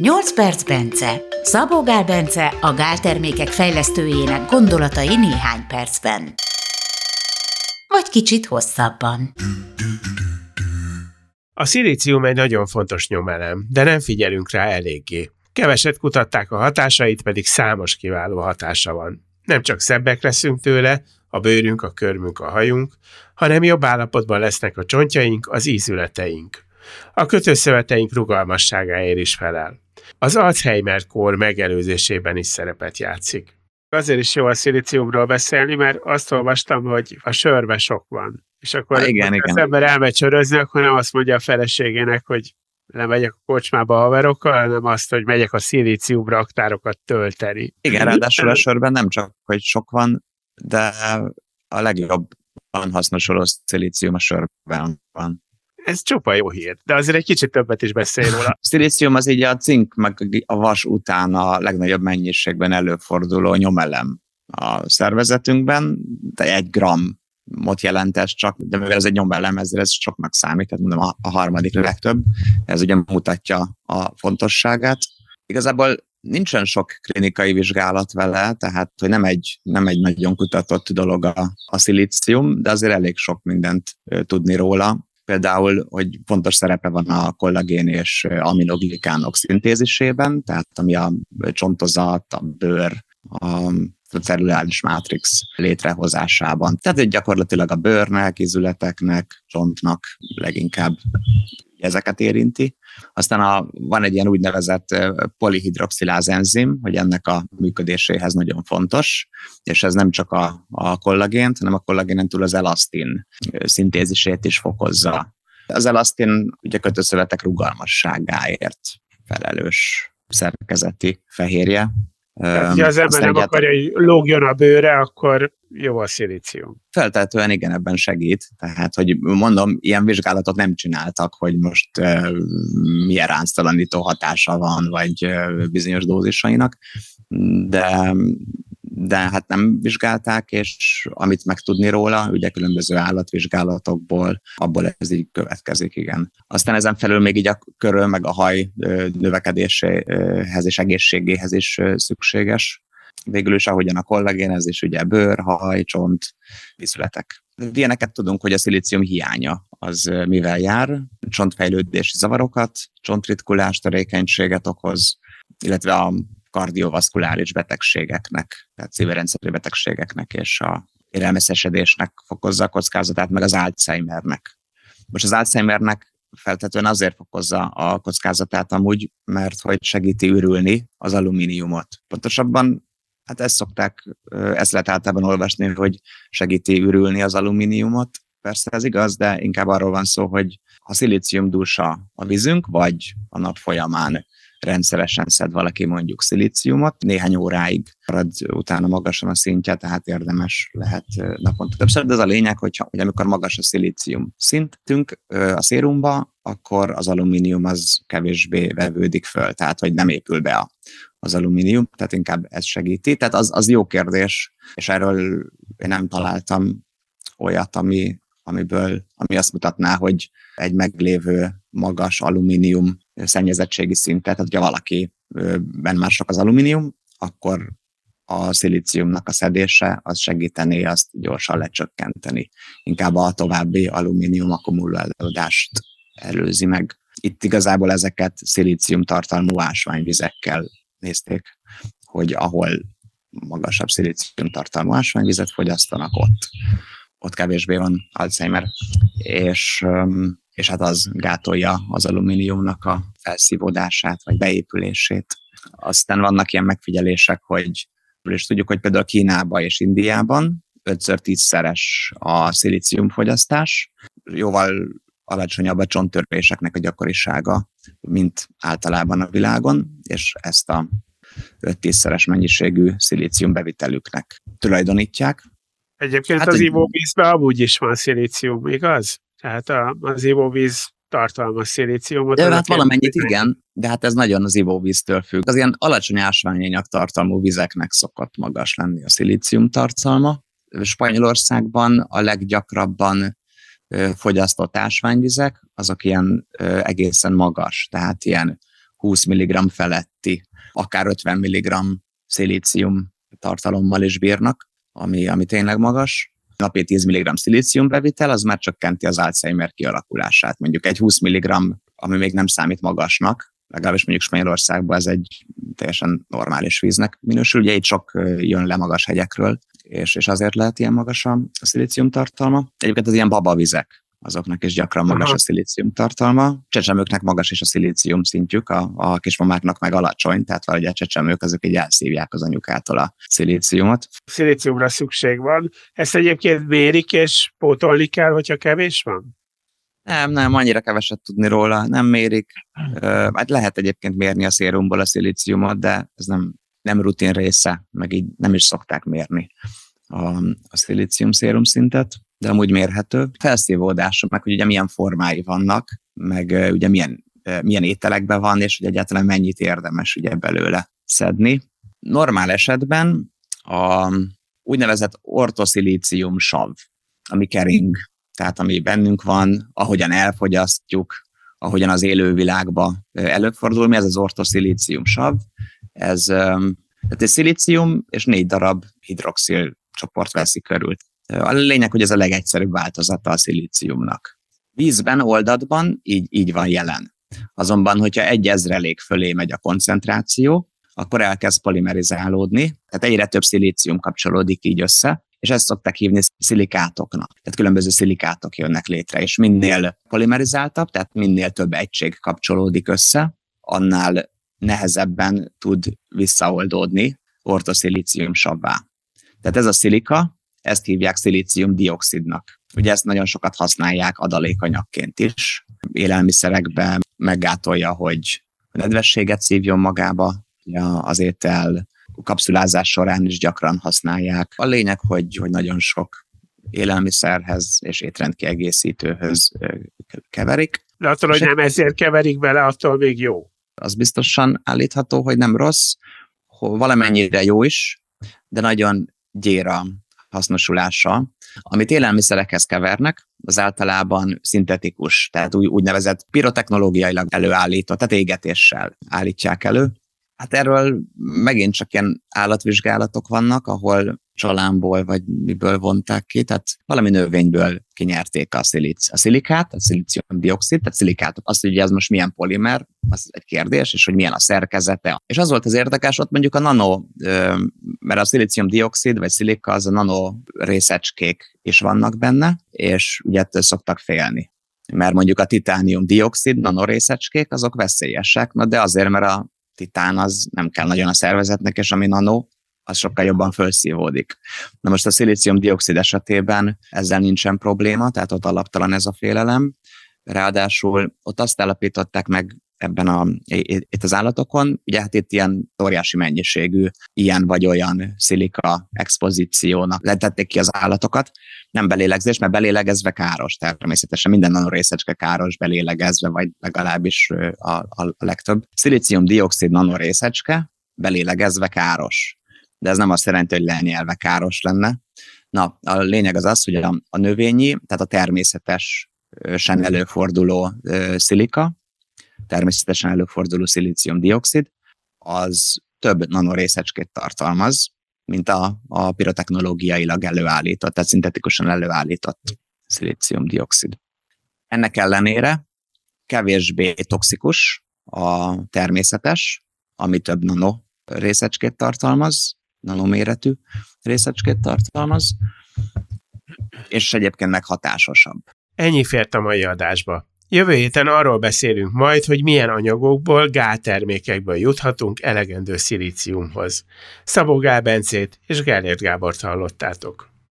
8 perc Bence. Szabó Gál Bence, a gáltermékek fejlesztőjének gondolatai néhány percben. Vagy kicsit hosszabban. A szilícium egy nagyon fontos nyomelem, de nem figyelünk rá eléggé. Keveset kutatták a hatásait, pedig számos kiváló hatása van. Nem csak szebbek leszünk tőle, a bőrünk, a körmünk, a hajunk, hanem jobb állapotban lesznek a csontjaink, az ízületeink. A kötőszöveteink rugalmasságáért is felel. Az Alzheimer-kór megelőzésében is szerepet játszik. Azért is jó a szilíciumról beszélni, mert azt olvastam, hogy a sörben sok van. És akkor az ember elmegy sörözni, akkor nem azt mondja a feleségének, hogy nem megyek a kocsmába a haverokkal, hanem azt, hogy megyek a szilícium raktárokat tölteni. Igen, ráadásul a sörben nem csak, hogy sok van, de a legjobban hasznosuló szilícium a sörben van. Ez csupa jó hír, de azért egy kicsit többet is beszél róla. A szilícium az így a cink, meg a vas után a legnagyobb mennyiségben előforduló nyomelem a szervezetünkben, de 1 grammot jelent ez csak, de mivel ez egy nyomelem, ezért ez soknak számít, tehát mondom a harmadik legtöbb, ez ugye mutatja a fontosságát. Igazából nincsen sok klinikai vizsgálat vele, tehát hogy nem egy nagyon kutatott dolog a szilícium, de azért elég sok mindent tudni róla. Például, hogy fontos szerepe van a kollagén és aminoglikánok szintézisében, tehát ami a csontozat, a bőr, a celluláris mátrix létrehozásában. Tehát gyakorlatilag a bőrnek, ízületeknek, csontnak leginkább ezeket érinti. Aztán van egy ilyen úgynevezett polihidroxiláz enzim, hogy ennek a működéséhez nagyon fontos, és ez nem csak a kollagént, hanem a kollagénen túl az elasztin szintézisét is fokozza. Az elasztin ugye kötőszövetek rugalmasságáért felelős szerkezeti fehérje. Tehát, ha az ember nem akarja, hogy lógjon a bőre, akkor jó a szilícium. Feltétlenül igen, ebben segít. Tehát, hogy mondom, ilyen vizsgálatot nem csináltak, hogy most milyen ránctalanító hatása van, vagy bizonyos dózisainak, de hát nem vizsgálták, és amit megtudni róla, ugye különböző állatvizsgálatokból, abból ez így következik, igen. Aztán ezen felül még így a körül, meg a haj növekedéséhez és egészségéhez is szükséges. Végül is, ahogyan a kollagén, ez is ugye bőr, haj, csont, ízületek. Ilyeneket tudunk, hogy a szilícium hiánya az mivel jár, csontfejlődési zavarokat, csontritkulás, törékenységet okoz, illetve a kardiovaszkuláris betegségeknek, tehát szívrendszeri betegségeknek és a érelmeszesedésnek fokozza a kockázatát, meg az Alzheimernek. Most az Alzheimernek feltétlenül azért fokozza a kockázatát amúgy, mert hogy segíti ürülni az alumíniumot. Pontosabban, hát ezt lehet általában olvasni, hogy segíti ürülni az alumíniumot. Persze ez igaz, de inkább arról van szó, hogy ha szilícium dúsa a vízünk, vagy a nap folyamán rendszeresen szed valaki mondjuk szilíciumot, néhány óráig marad utána magasan a szintje, tehát érdemes lehet naponta többször, de az a lényeg, hogy amikor magas a szilícium szintünk a szérumba, akkor az alumínium az kevésbé vevődik föl, tehát hogy nem épül be az alumínium, tehát inkább ez segíti. Tehát az jó kérdés, és erről én nem találtam olyat, ami azt mutatná, hogy egy meglévő magas alumínium szennyezettségi szintet, tehát ha valakiben már sok az alumínium, akkor a szilíciumnak a szedése az segítené azt gyorsan lecsökkenteni. Inkább a további alumínium akkumulálódást előzi meg. Itt igazából ezeket szilícium tartalmú ásványvizekkel nézték, hogy ahol magasabb szilícium tartalmú ásványvizet fogyasztanak, ott kevésbé van Alzheimer, és hát az gátolja az alumíniumnak a felszívódását, vagy beépülését. Aztán vannak ilyen megfigyelések, és tudjuk, hogy például Kínában és Indiában 5-10-szeres a szilíciumfogyasztás, jóval alacsonyabb a csonttöréseknek a gyakorisága, mint általában a világon, és ezt a 5-10-szeres mennyiségű szilícium bevitelüknek tulajdonítják. Egyébként az ivóvízben amúgy is van szilícium, igaz? Tehát az ivóvíz tartalmaz szilíciumot. De hát valamennyit igen, de hát ez nagyon az ivóvíztől függ. Az ilyen alacsony ásványanyag tartalmú vizeknek szokott magas lenni a szilícium tartalma. Spanyolországban a leggyakrabban fogyasztott ásványvizek, azok ilyen egészen magas, tehát ilyen 20 mg feletti, akár 50 mg szilícium tartalommal is bírnak, ami tényleg magas. Napi 10 mg szilícium bevitel, az már csökkenti az Alzheimer kialakulását. Mondjuk egy 20 mg, ami még nem számít magasnak, legalábbis mondjuk Spanyolországban ez egy teljesen normális víznek minősül. Ugye itt sok jön le magas hegyekről, és azért lehet ilyen magas a szilícium tartalma. Egyébként az ilyen babavizek, azoknak is gyakran magas a szilícium tartalma. Csecsemőknek magas is a szilícium szintjük, a kismamáknak meg alacsony, tehát valahogy a csecsemők azok így elszívják az anyukától a szilíciumot. Szilíciumra szükség van. Ezt egyébként mérik és pótolni kell, hogyha kevés van? Nem, annyira keveset tudni róla, nem mérik. Hát lehet egyébként mérni a szérumból a szilíciumot, de ez nem rutin része, meg így nem is szokták mérni a szilícium szérum szintet, de amúgy mérhető. Felszívódások, meg hogy ugye milyen formái vannak, meg ugye milyen ételekben van, és hogy egyáltalán mennyit érdemes ugye belőle szedni. Normál esetben a úgynevezett ortozilícium sav, ami kering, tehát ami bennünk van, ahogyan elfogyasztjuk, ahogyan az élővilágba előfordul, mi ez az ortozilícium sav, ez egy szilícium és 4 darab hidroxil csoport veszi körül. A lényeg, hogy ez a legegyszerűbb változata a szilíciumnak. Vízben, oldatban így van jelen. Azonban, hogyha 1/1000 fölé megy a koncentráció, akkor elkezd polimerizálódni, tehát egyre több szilícium kapcsolódik így össze, és ezt szokták hívni szilikátoknak. Tehát különböző szilikátok jönnek létre, és minél polimerizáltabb, tehát minél több egység kapcsolódik össze, annál nehezebben tud visszaoldódni ortozilícium savvá. Tehát ez a szilika, ezt hívják szilíciumdioxidnak. Ugye ezt nagyon sokat használják adalékanyagként is. Élelmiszerekben meggátolja, hogy nedvességet szívjon magába az étel, kapszulázás során is gyakran használják. A lényeg, hogy nagyon sok élelmiszerhez és étrendkiegészítőhöz keverik. De attól, hogy nem ezért keverik bele, attól még jó. Az biztosan állítható, hogy nem rossz, valamennyire jó is, de nagyon gyér a hasznosulása. Amit élelmiszerekhez kevernek, az általában szintetikus, tehát úgynevezett piroteknológiailag előállított, tehát égetéssel állítják elő. Hát erről megint csak ilyen állatvizsgálatok vannak, ahol csalánból vagy miből vonták ki, tehát valami növényből kinyerték a szilikát, a szilíciumdioxid, tehát szilikátok. Azt, hogy ez most milyen polimer, az egy kérdés, és hogy milyen a szerkezete. És az volt az érdekes, ott mondjuk a nano, mert a szilíciumdioxid vagy szilika, az a nano részecskék is vannak benne, és ugye ettől szoktak félni. Mert mondjuk a titániumdioxid, nano részecskék, azok veszélyesek, de azért, mert a titán az nem kell nagyon a szervezetnek, és ami nano, az sokkal jobban felszívódik. Na most a szilícium-dioxid esetében ezzel nincsen probléma, tehát ott alaptalan ez a félelem. Ráadásul ott azt állapították meg ebben itt az állatokon, ugye hát itt ilyen óriási mennyiségű, ilyen vagy olyan szilika expozíciónak letették ki az állatokat. Nem belélegzés, mert belélegezve káros, természetesen minden nanorészecske káros belélegezve, vagy legalábbis a legtöbb. Szilícium-dioxid nanorészecske belélegezve káros. De ez nem azt jelenti, hogy lenyelve káros lenne. Na, a lényeg az az, hogy a növényi, tehát a természetesen előforduló szilika, természetesen előforduló szilíciumdioxid, az több nanorészecskét tartalmaz, mint a piroteknológiailag előállított, tehát szintetikusan előállított szilíciumdioxid. Ennek ellenére kevésbé toxikus a természetes, ami több nanorészecskét tartalmaz, nanoméretű részecskét tartalmaz, és egyébként meg hatásosabb. Ennyi fért a mai adásba. Jövő héten arról beszélünk majd, hogy milyen anyagokból, gáztermékekből juthatunk elegendő szilíciumhoz. Szabó Gál Bencét és Gellért Gábort hallottátok.